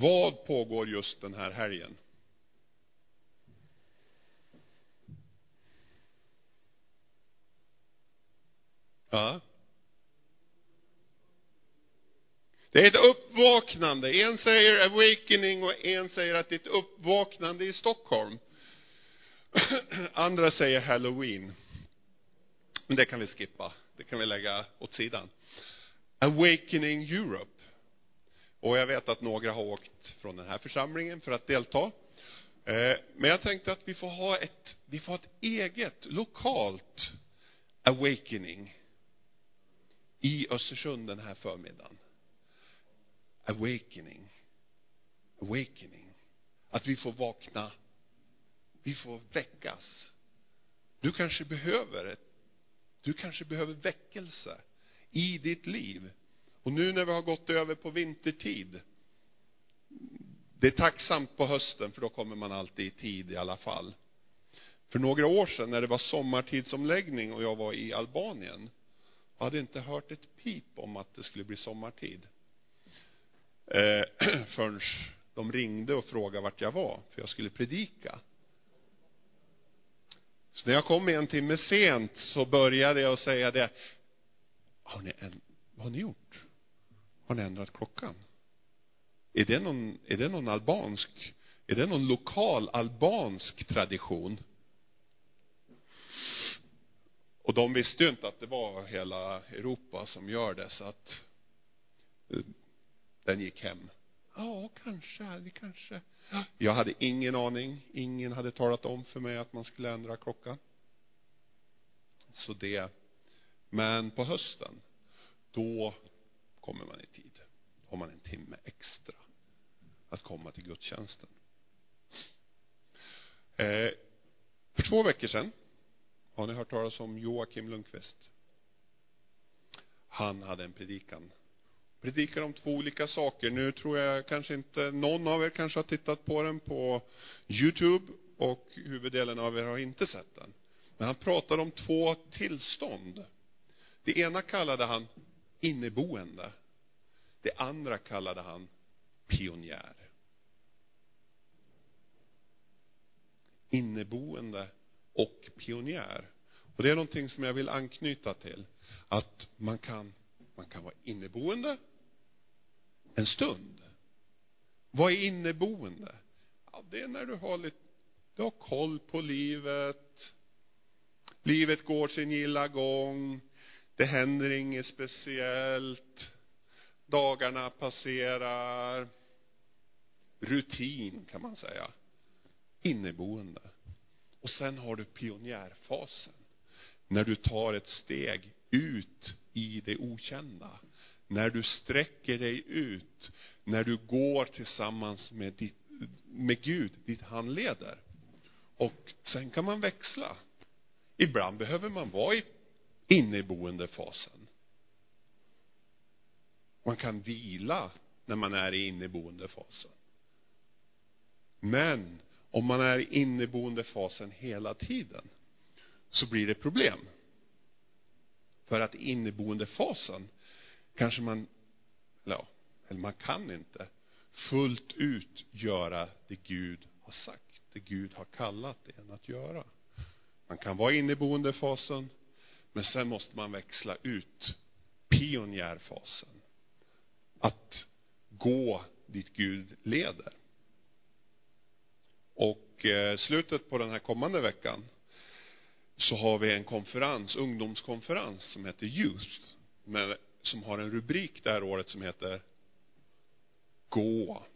Vad pågår just den här helgen? Ja. Det är ett uppvaknande. En säger awakening och en säger att det är ett uppvaknande i Stockholm. Andra säger Halloween. Men det kan vi skippa. Det kan vi lägga åt sidan. Awakening Europe. Och jag vet att några har åkt från den här församlingen för att delta. Men jag tänkte att vi får ha ett eget lokalt awakening i Östersund den här förmiddagen. Awakening. Att vi får vakna. Vi får väckas. Du kanske behöver väckelse i ditt liv. Och nu när vi har gått över på vintertid. Det är tacksamt på hösten, för då kommer man alltid i tid i alla fall. För några år sedan när det var sommartidsomläggning och jag var i Albanien, jag hade inte hört ett pip om att det skulle bli sommartid. Förrän de ringde och frågade vart jag var, för jag skulle predika. Så när jag kom en timme sent så började jag säga det. Vad har ni gjort? Har ni ändrat klockan? Är det någon lokal albansk tradition? Och de visste ju inte att det var hela Europa som gör det, så att den gick hem. Ja, kanske. Jag hade ingen aning. Ingen hade talat om för mig att man skulle ändra klockan. Så det. Men på hösten, då kommer man i tid. Då har man en timme extra att komma till gudstjänsten. För 2 veckor sedan har ni hört talas om Joakim Lundqvist. Han hade en predikan. Predikar om 2 olika saker. Nu tror jag kanske inte någon av er kanske har tittat på den på YouTube, och huvuddelen av er har inte sett den. Men han pratade om 2 tillstånd. Det ena kallade han inneboende. Det andra kallade han pionjär. Inneboende och pionjär. Och det är någonting som jag vill anknyta till. Att man kan vara inneboende en stund. Vad är inneboende? Ja, det är när du har koll på livet. Livet går sin gilla gång. Det händer inget speciellt. Dagarna passerar. Rutin kan man säga. Inneboende. Och sen har du pionjärfasen. När du tar ett steg ut i det okända. När du sträcker dig ut. När du går tillsammans med Gud, ditt handleder. Och sen kan man växla. Ibland behöver man vara i inneboendefasen. Man kan vila när man är i inneboendefasen. Men om man är i inneboendefasen hela tiden så blir det problem. För att inneboendefasen kanske man kan inte fullt ut göra det Gud har sagt. Det Gud har kallat en att göra. Man kan vara i inneboendefasen, men sen måste man växla ut pionjärfasen. Att gå dit Gud leder. Och slutet på den här kommande veckan så har vi en konferens, ungdomskonferens som heter Youth. Som har en rubrik det här året som heter Gå.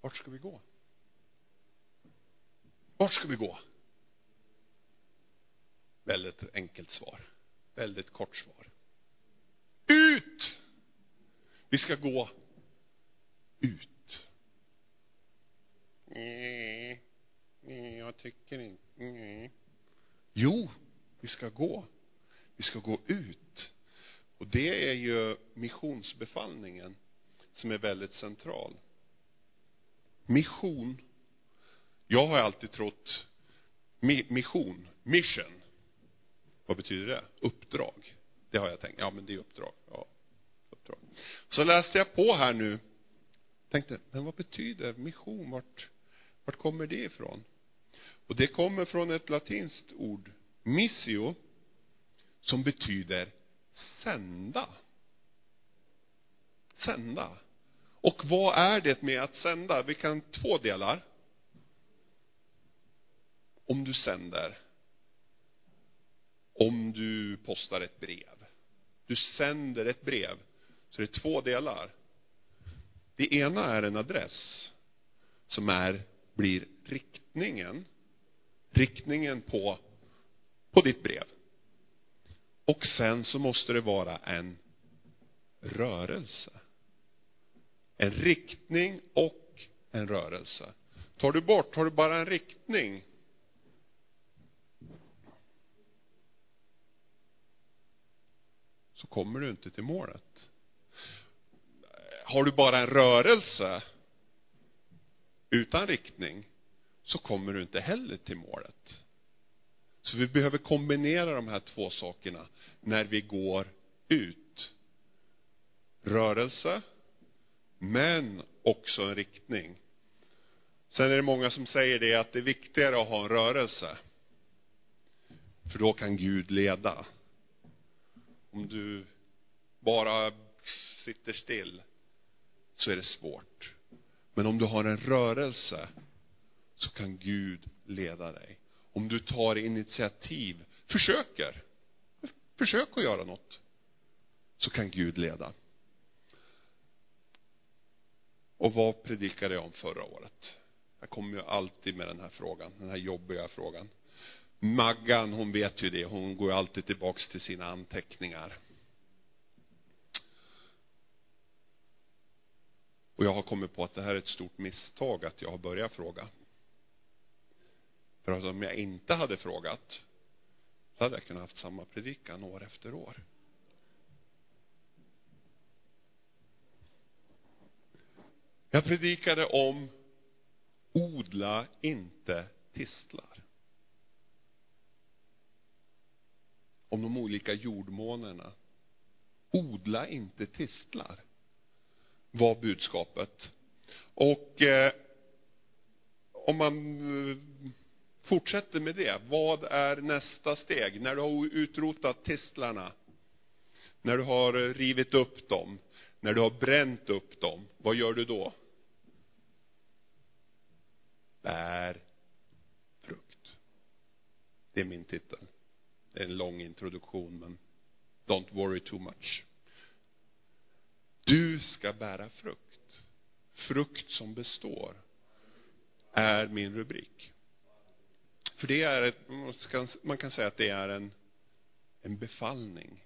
Vart ska vi gå? Vart ska vi gå? Väldigt enkelt svar. Väldigt kort svar. Ut! Vi ska gå ut. Nej, jag tycker inte. Nej. Jo, vi ska gå. Vi ska gå ut. Och det är ju missionsbefallningen som är väldigt central. Mission. Jag har alltid trott mission. Mission. Vad betyder det? Uppdrag. Det har jag tänkt. Ja, men det är uppdrag. Så läste jag på här nu tänkte, men vad betyder mission? Vart kommer det ifrån? Och det kommer från ett latinskt ord, missio, som betyder sända. Sända. Och vad är det med att sända? Vi kan två delar. Om du sänder. Om du postar ett brev. Du sänder ett brev. Så det är två delar. Det ena är en adress. Som blir riktningen. Riktningen på ditt brev. Och sen så måste det vara en rörelse. En riktning och en rörelse. Tar du bara en riktning, så kommer du inte till målet. Har du bara en rörelse utan riktning, så kommer du inte heller till målet. Så vi behöver kombinera de här två sakerna när vi går ut. Rörelse, men också en riktning. Sen är det många som säger det, att det är viktigare att ha en rörelse. För då kan Gud leda. Om du bara sitter still, så är det svårt. Men om du har en rörelse, så kan Gud leda dig. Om du tar initiativ, försök att göra något, så kan Gud leda. Och vad predikade jag om förra året? Jag kommer ju alltid med den här frågan, den här jobbiga frågan. Maggan, hon vet ju det, hon går alltid tillbaks till sina anteckningar. Och jag har kommit på att det här är ett stort misstag att jag har börjat fråga. För att om jag inte hade frågat, så hade jag kunnat haft samma predikan år efter år. Jag predikade om odla inte tistlar. Om de olika jordmånerna. Odla inte tistlar var budskapet. Och om man fortsätter med det. Vad är nästa steg? När du har utrotat tistlarna. När du har rivit upp dem. När du har bränt upp dem. Vad gör du då? Bär frukt. Det är min titel. Det är en lång introduktion, men don't worry too much. Du ska bära frukt. Frukt som består är min rubrik. För det är man kan säga att det är en befallning.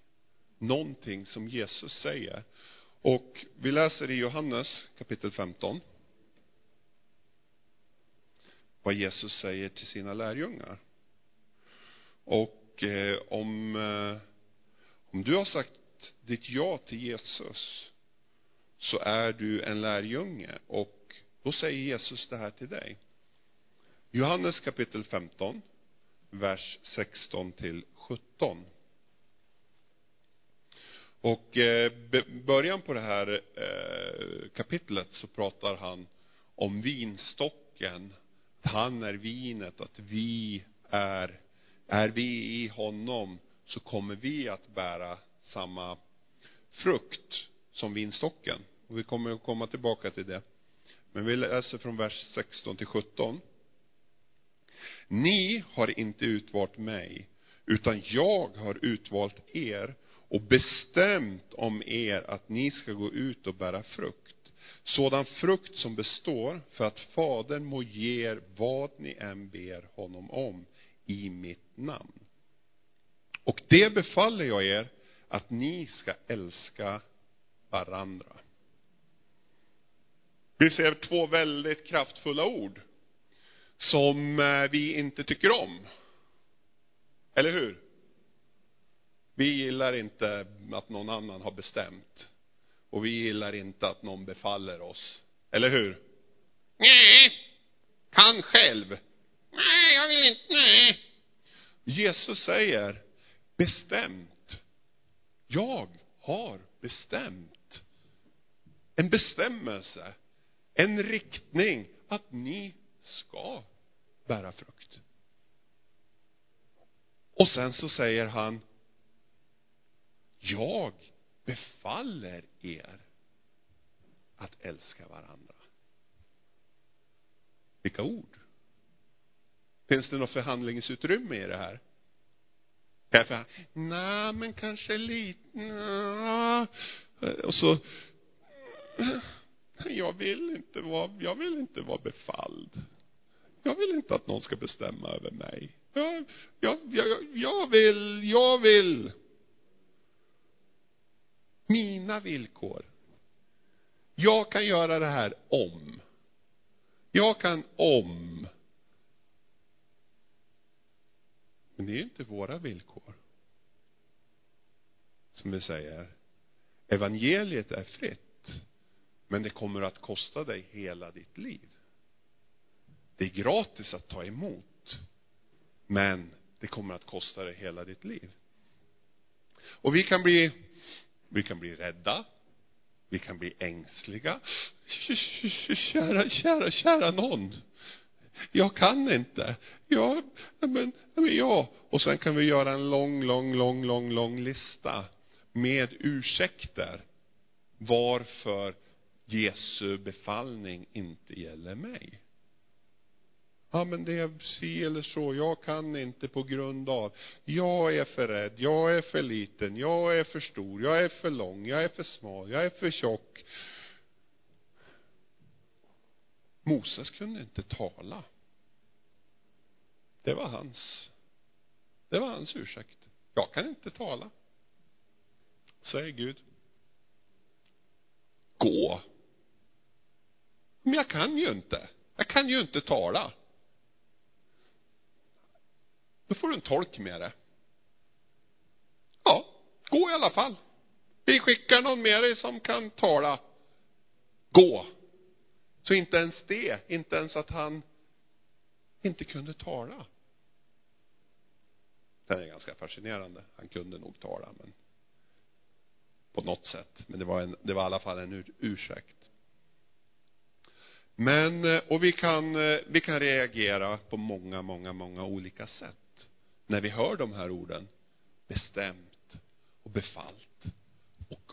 Någonting som Jesus säger. Och vi läser i Johannes kapitel 15. Vad Jesus säger till sina lärjungar. Och om du har sagt ditt ja till Jesus, så är du en lärjunge. Och då säger Jesus det här till dig. Johannes kapitel 15, vers 16-17. Och början på det här kapitlet så pratar han om vinstocken. Han är vinet, att vi är vi i honom, så kommer vi att bära samma frukt som vinstocken. Och vi kommer att komma tillbaka till det. Men vi läser från vers 16-17. Ni har inte utvalt mig, utan jag har utvalt er och bestämt om er att ni ska gå ut och bära frukt. Sådan frukt som består, för att Fadern må ge er vad ni än ber honom om i mitt namn. Och det befaller jag er, att ni ska älska varandra. Vi ser två väldigt kraftfulla ord som vi inte tycker om. Eller hur? Vi gillar inte att någon annan har bestämt. Och vi gillar inte att någon befaller oss. Eller hur? Nej. Han själv. Nej, jag vill inte. Nej. Jesus säger bestämt. Jag har bestämt. En bestämmelse. en riktning att ni ska bära frukt. Och sen så säger han: jag befaller er att älska varandra. Vilka ord. Finns det något förhandlingsutrymme i det här? Nej, men kanske lite. Nah. Och så, jag vill inte vara befalld. Jag vill inte att någon ska bestämma över mig. Jag vill. Mina villkor. Jag kan göra det här om. Men det är inte våra villkor. Som vi säger. Evangeliet är fritt. Men det kommer att kosta dig hela ditt liv. Det är gratis att ta emot. Men det kommer att kosta dig hela ditt liv. Och vi kan bli rädda. Vi kan bli ängsliga. Kära någon. Jag kan inte. Ja. Och sen kan vi göra en lång lista med ursäkter varför Jesu befallning inte gäller mig. Ja, men det är si eller så. Jag kan inte på grund av. Jag är för rädd. Jag är för liten. Jag är för stor. Jag är för lång. Jag är för smal. Jag är för tjock. Moses kunde inte tala. Det var hans ursäkt. Jag kan inte tala. Säger Gud. Gå. Men jag kan ju inte. Jag kan ju inte tala. Då får du en tolk med det. Ja, gå i alla fall. Vi skickar någon med dig som kan tala. Gå. Så inte ens det. Inte ens att han inte kunde tala. Det är ganska fascinerande. Han kunde nog tala, men på något sätt. Men det var i alla fall en ursäkt. Men, och vi kan reagera på många olika sätt. När vi hör de här orden. Bestämt och befallt. Och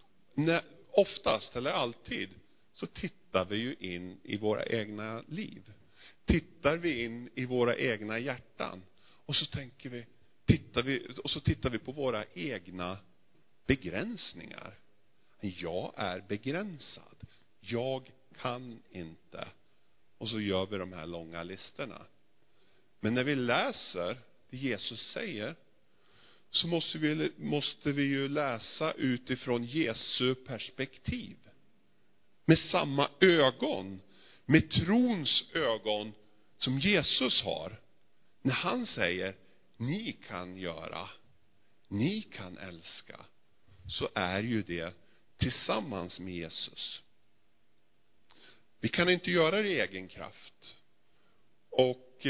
oftast eller alltid så tittar vi ju in i våra egna liv. Tittar vi in i våra egna hjärtan. Och så tänker vi, tittar vi på våra egna begränsningar. Jag är begränsad. Jag kan inte. Och så gör vi de här långa listorna. Men när vi läser det Jesus säger, så måste vi ju läsa utifrån Jesu perspektiv. Med samma ögon, med trons ögon som Jesus har. När han säger, ni kan göra, ni kan älska, så är ju det tillsammans med Jesus. Vi kan inte göra det i egen kraft. Och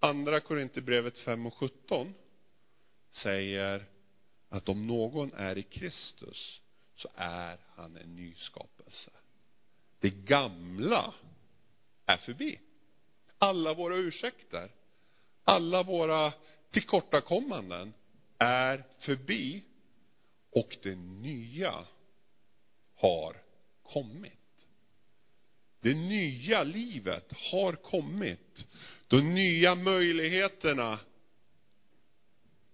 andra Korinthierbrevet 5:17 säger att om någon är i Kristus så är han en nyskapelse. Det gamla är förbi. Alla våra ursäkter, alla våra tillkortakommanden är förbi och det nya har kommit. Det nya livet har kommit. De nya möjligheterna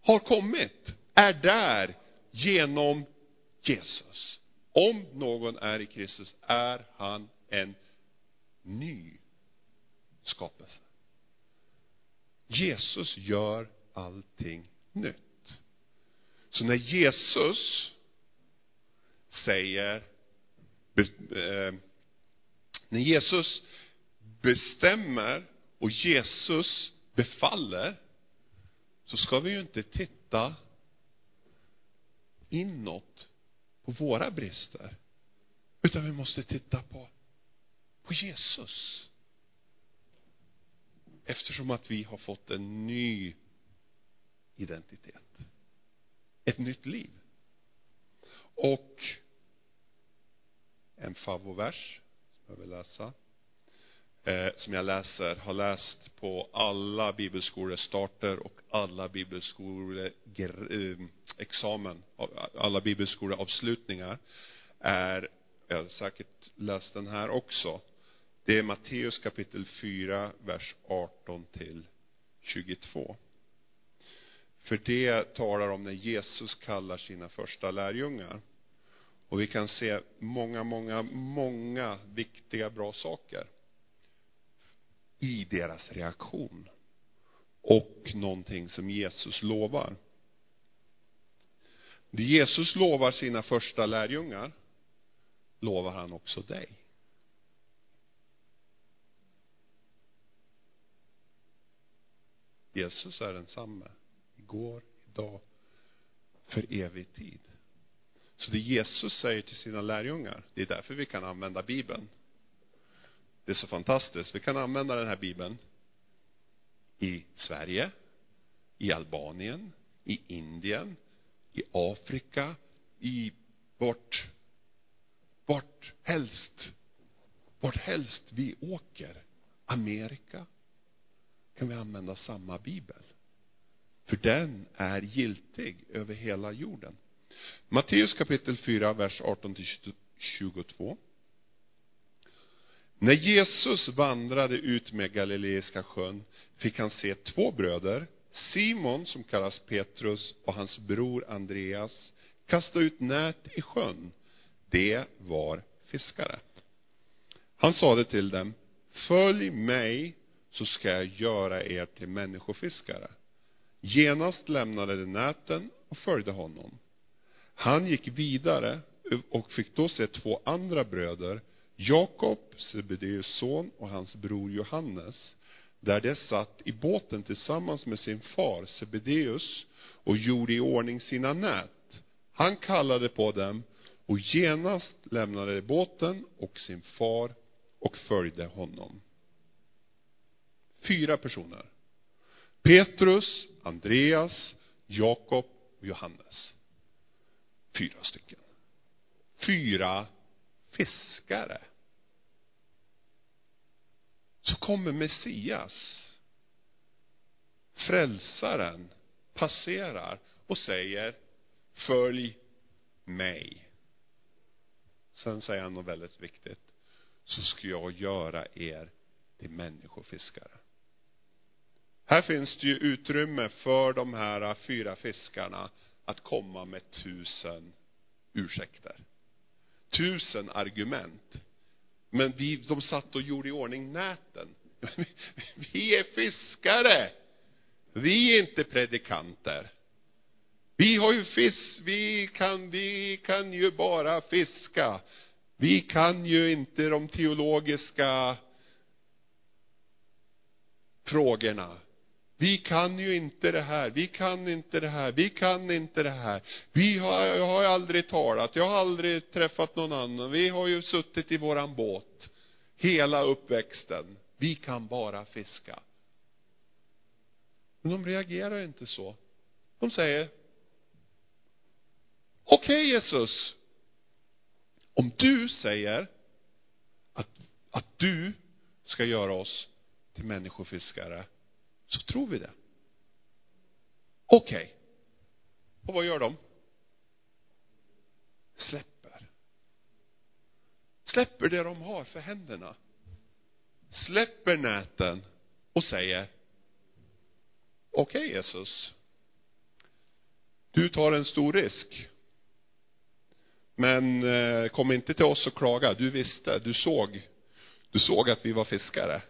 har kommit. Är där genom Jesus. Om någon är i Kristus är han en ny skapelse. Jesus gör allting nytt. Så när Jesus säger när Jesus bestämmer och Jesus befaller, så ska vi ju inte titta inåt på våra brister, utan vi måste titta på Jesus. Eftersom att vi har fått en ny identitet. Ett nytt liv. Och en favovers jag vill läsa. Som jag har läst på alla bibelskolestarter och alla bibelskoleexamen, alla bibelskoleavslutningar, är, jag har säkert läst den här också. Det är Matteus kapitel 4, vers 18-22. För det talar om när Jesus kallar sina första lärjungar. Och vi kan se många viktiga bra saker i deras reaktion. Och någonting som Jesus lovar. Det Jesus lovar sina första lärjungar lovar han också dig. Jesus är densamme igår, idag, för evig tid. Så det Jesus säger till sina lärjungar, det är därför vi kan använda Bibeln. Det är så fantastiskt. Vi kan använda den här Bibeln i Sverige, i Albanien, i Indien, i Afrika, i vart helst vi åker. Amerika. Kan vi använda samma Bibel. För den är giltig över hela jorden. Matteus kapitel 4, vers 18-22. När Jesus vandrade ut med Galileiska sjön fick han se två bröder, Simon som kallas Petrus och hans bror Andreas, kasta ut nät i sjön. Det var fiskare. Han sade till dem, följ mig så ska jag göra er till människofiskare. Genast lämnade de näten och följde honom. Han gick vidare och fick då se två andra bröder, Jakob, Sebedeus son, och hans bror Johannes, där de satt i båten tillsammans med sin far Sebedeus och gjorde i ordning sina nät. Han kallade på dem och genast lämnade de båten och sin far och följde honom. 4 personer. Petrus, Andreas, Jakob och Johannes. 4 stycken. 4 fiskare. Så kommer Messias, frälsaren, passerar och säger, följ mig. Sen säger han något väldigt viktigt. Så ska jag göra er till människofiskare. Här finns det ju utrymme för de här 4 fiskarna att komma med 1000 ursäkter. 1000 argument. Men de satt och gjorde i ordning näten. Vi är fiskare. Vi är inte predikanter. Vi har ju fisk. Vi kan ju bara fiska. Vi kan ju inte de teologiska frågorna. Vi kan ju inte det här. Vi kan inte det här. Vi kan inte det här. Jag har aldrig talat. Jag har aldrig träffat någon annan. Vi har ju suttit i våran båt hela uppväxten. Vi kan bara fiska. Men de reagerar inte så. De säger, okej, Jesus. Om du säger att du ska göra oss till människofiskare, så tror vi det. Okej. Och vad gör de? Släpper det de har för händerna. Släpper näten och säger, okej, Jesus. Du tar en stor risk. Men kom inte till oss och klaga. Du visste, du såg att vi var fiskare.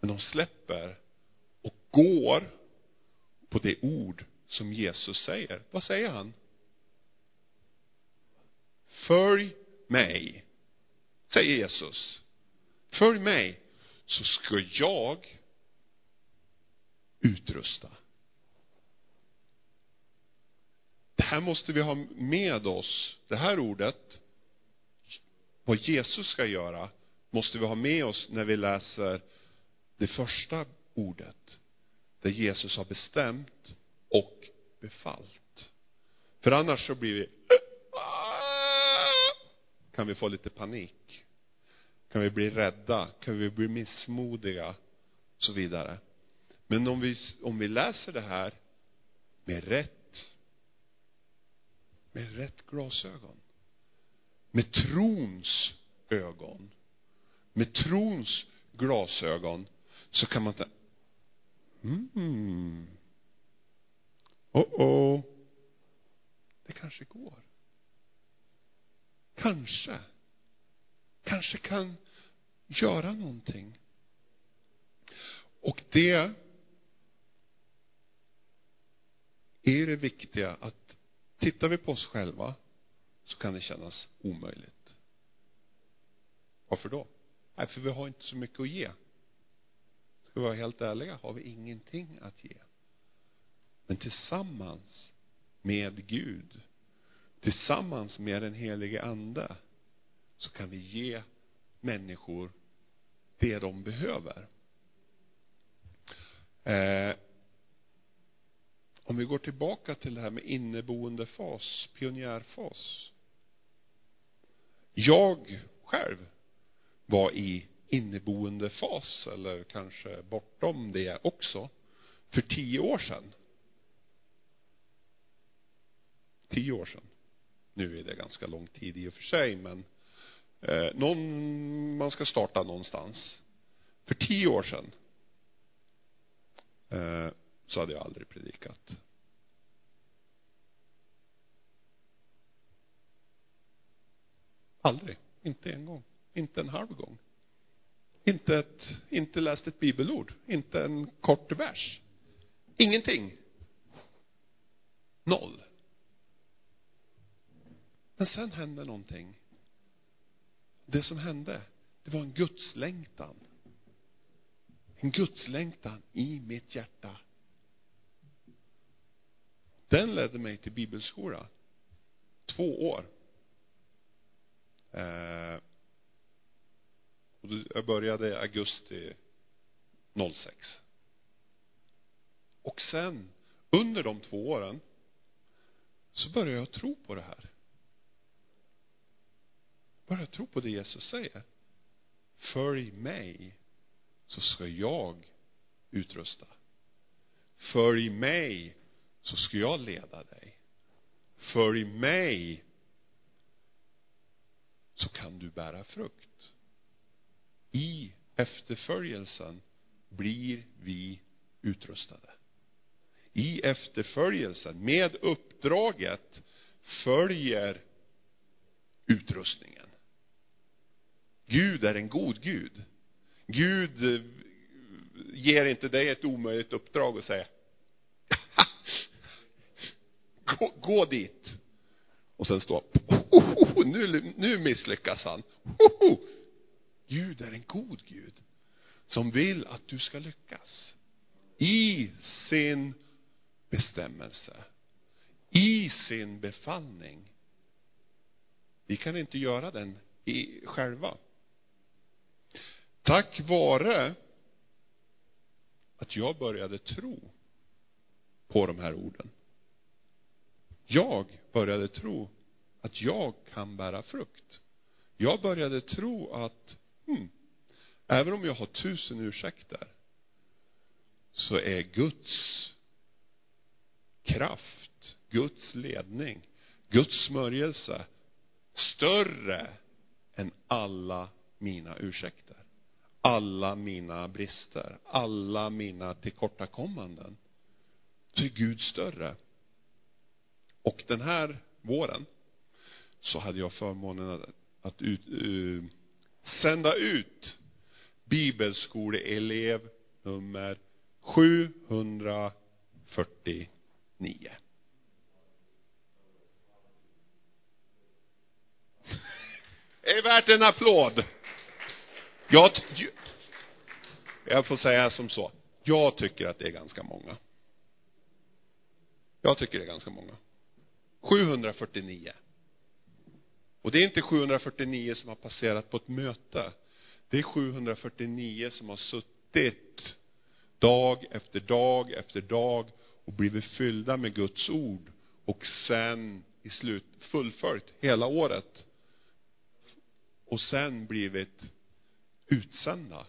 Men de släpper och går på det ord som Jesus säger. Vad säger han? Följ mig, säger Jesus. Följ mig, så ska jag utrusta. Det här måste vi ha med oss. Det här ordet, vad Jesus ska göra, måste vi ha med oss när vi läser det första ordet, där Jesus har bestämt och befallt. För annars så kan vi få lite panik. Kan vi bli rädda? Kan vi bli missmodiga? Och så vidare. Men om vi läser det här med rätt glasögon, med trons ögon, med trons glasögon, så kan man ta det kanske går. Kanske kan göra någonting. Och det är ju det viktiga, att tittar vi på oss själva så kan det kännas omöjligt. Varför då? Nej, för vi har inte så mycket att ge. Ska vi vara helt ärliga, har vi ingenting att ge. Men tillsammans med Gud, tillsammans med den helige ande, så kan vi ge människor det de behöver. Om vi går tillbaka till det här med inneboende fas, pionjärfas. Jag själv var i inneboende fas, eller kanske bortom det också, för 10 år sedan. 10 år sedan. Nu är det ganska lång tid i och för sig, men man ska starta någonstans. För 10 år sedan så hade jag aldrig predikat. Aldrig. Inte en gång. Inte en halv gång. Inte läst ett bibelord. Inte en kort vers. Ingenting. 0. Men sen hände någonting. Det som hände, det var en gudslängtan. En gudslängtan i mitt hjärta. Den ledde mig till bibelskola. 2 år. Och jag började i augusti 06. Och sen, under de 2 åren, så började jag tro på det här. Bara tro på det Jesus säger. Följ mig, så ska jag utrusta. Följ mig, så ska jag leda dig. Följ mig, så kan du bära frukt. I efterföljelsen blir vi utrustade. I efterföljelsen, med uppdraget, följer utrustningen. Gud är en god Gud. Gud ger inte dig ett omöjligt uppdrag och säger gå dit. Och sen står nu misslyckas han. Gud är en god Gud som vill att du ska lyckas i sin bestämmelse, i sin befallning. Vi kan inte göra den själva. Tack vare att jag började tro på de här orden. Jag började tro att jag kan bära frukt. Jag började tro att även om jag har 1000 ursäkter, så är Guds kraft, Guds ledning, Guds smörjelse större än alla mina ursäkter. Alla mina brister, alla mina tillkortakommanden. Till Gud större. Och den här våren så hade jag förmånen att sända ut bibelskoleelev nummer 749. Det är värt en applåd. Jag får säga som så. Jag tycker att det är ganska många. 749. Och det är inte 749 som har passerat på ett möte. Det är 749 som har suttit dag efter dag och blivit fyllda med Guds ord. Och sen i slut fullföljt hela året. Och sen blivit utsända.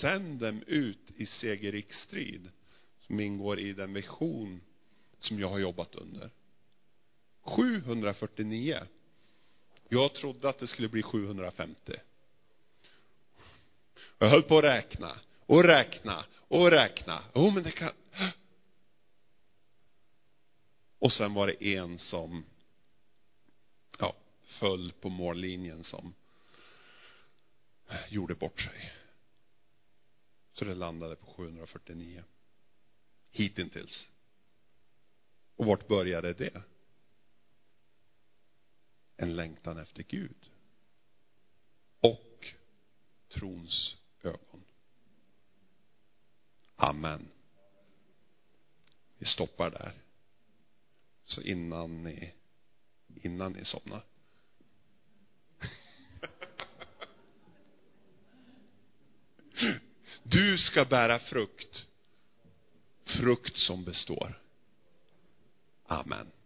Sänd dem ut i segerrik strid som ingår i den vision som jag har jobbat under. 749. Jag trodde att det skulle bli 750. Jag höll på att räkna. Men det kan... Och sen var det en som föll på mållinjen, som gjorde bort sig. Så det landade på 749. Hittills. Och vart började det? En längtan efter Gud. Och trons ögon. Amen. Vi stoppar där. Så innan ni somnar. Du ska bära frukt. Frukt som består. Amen.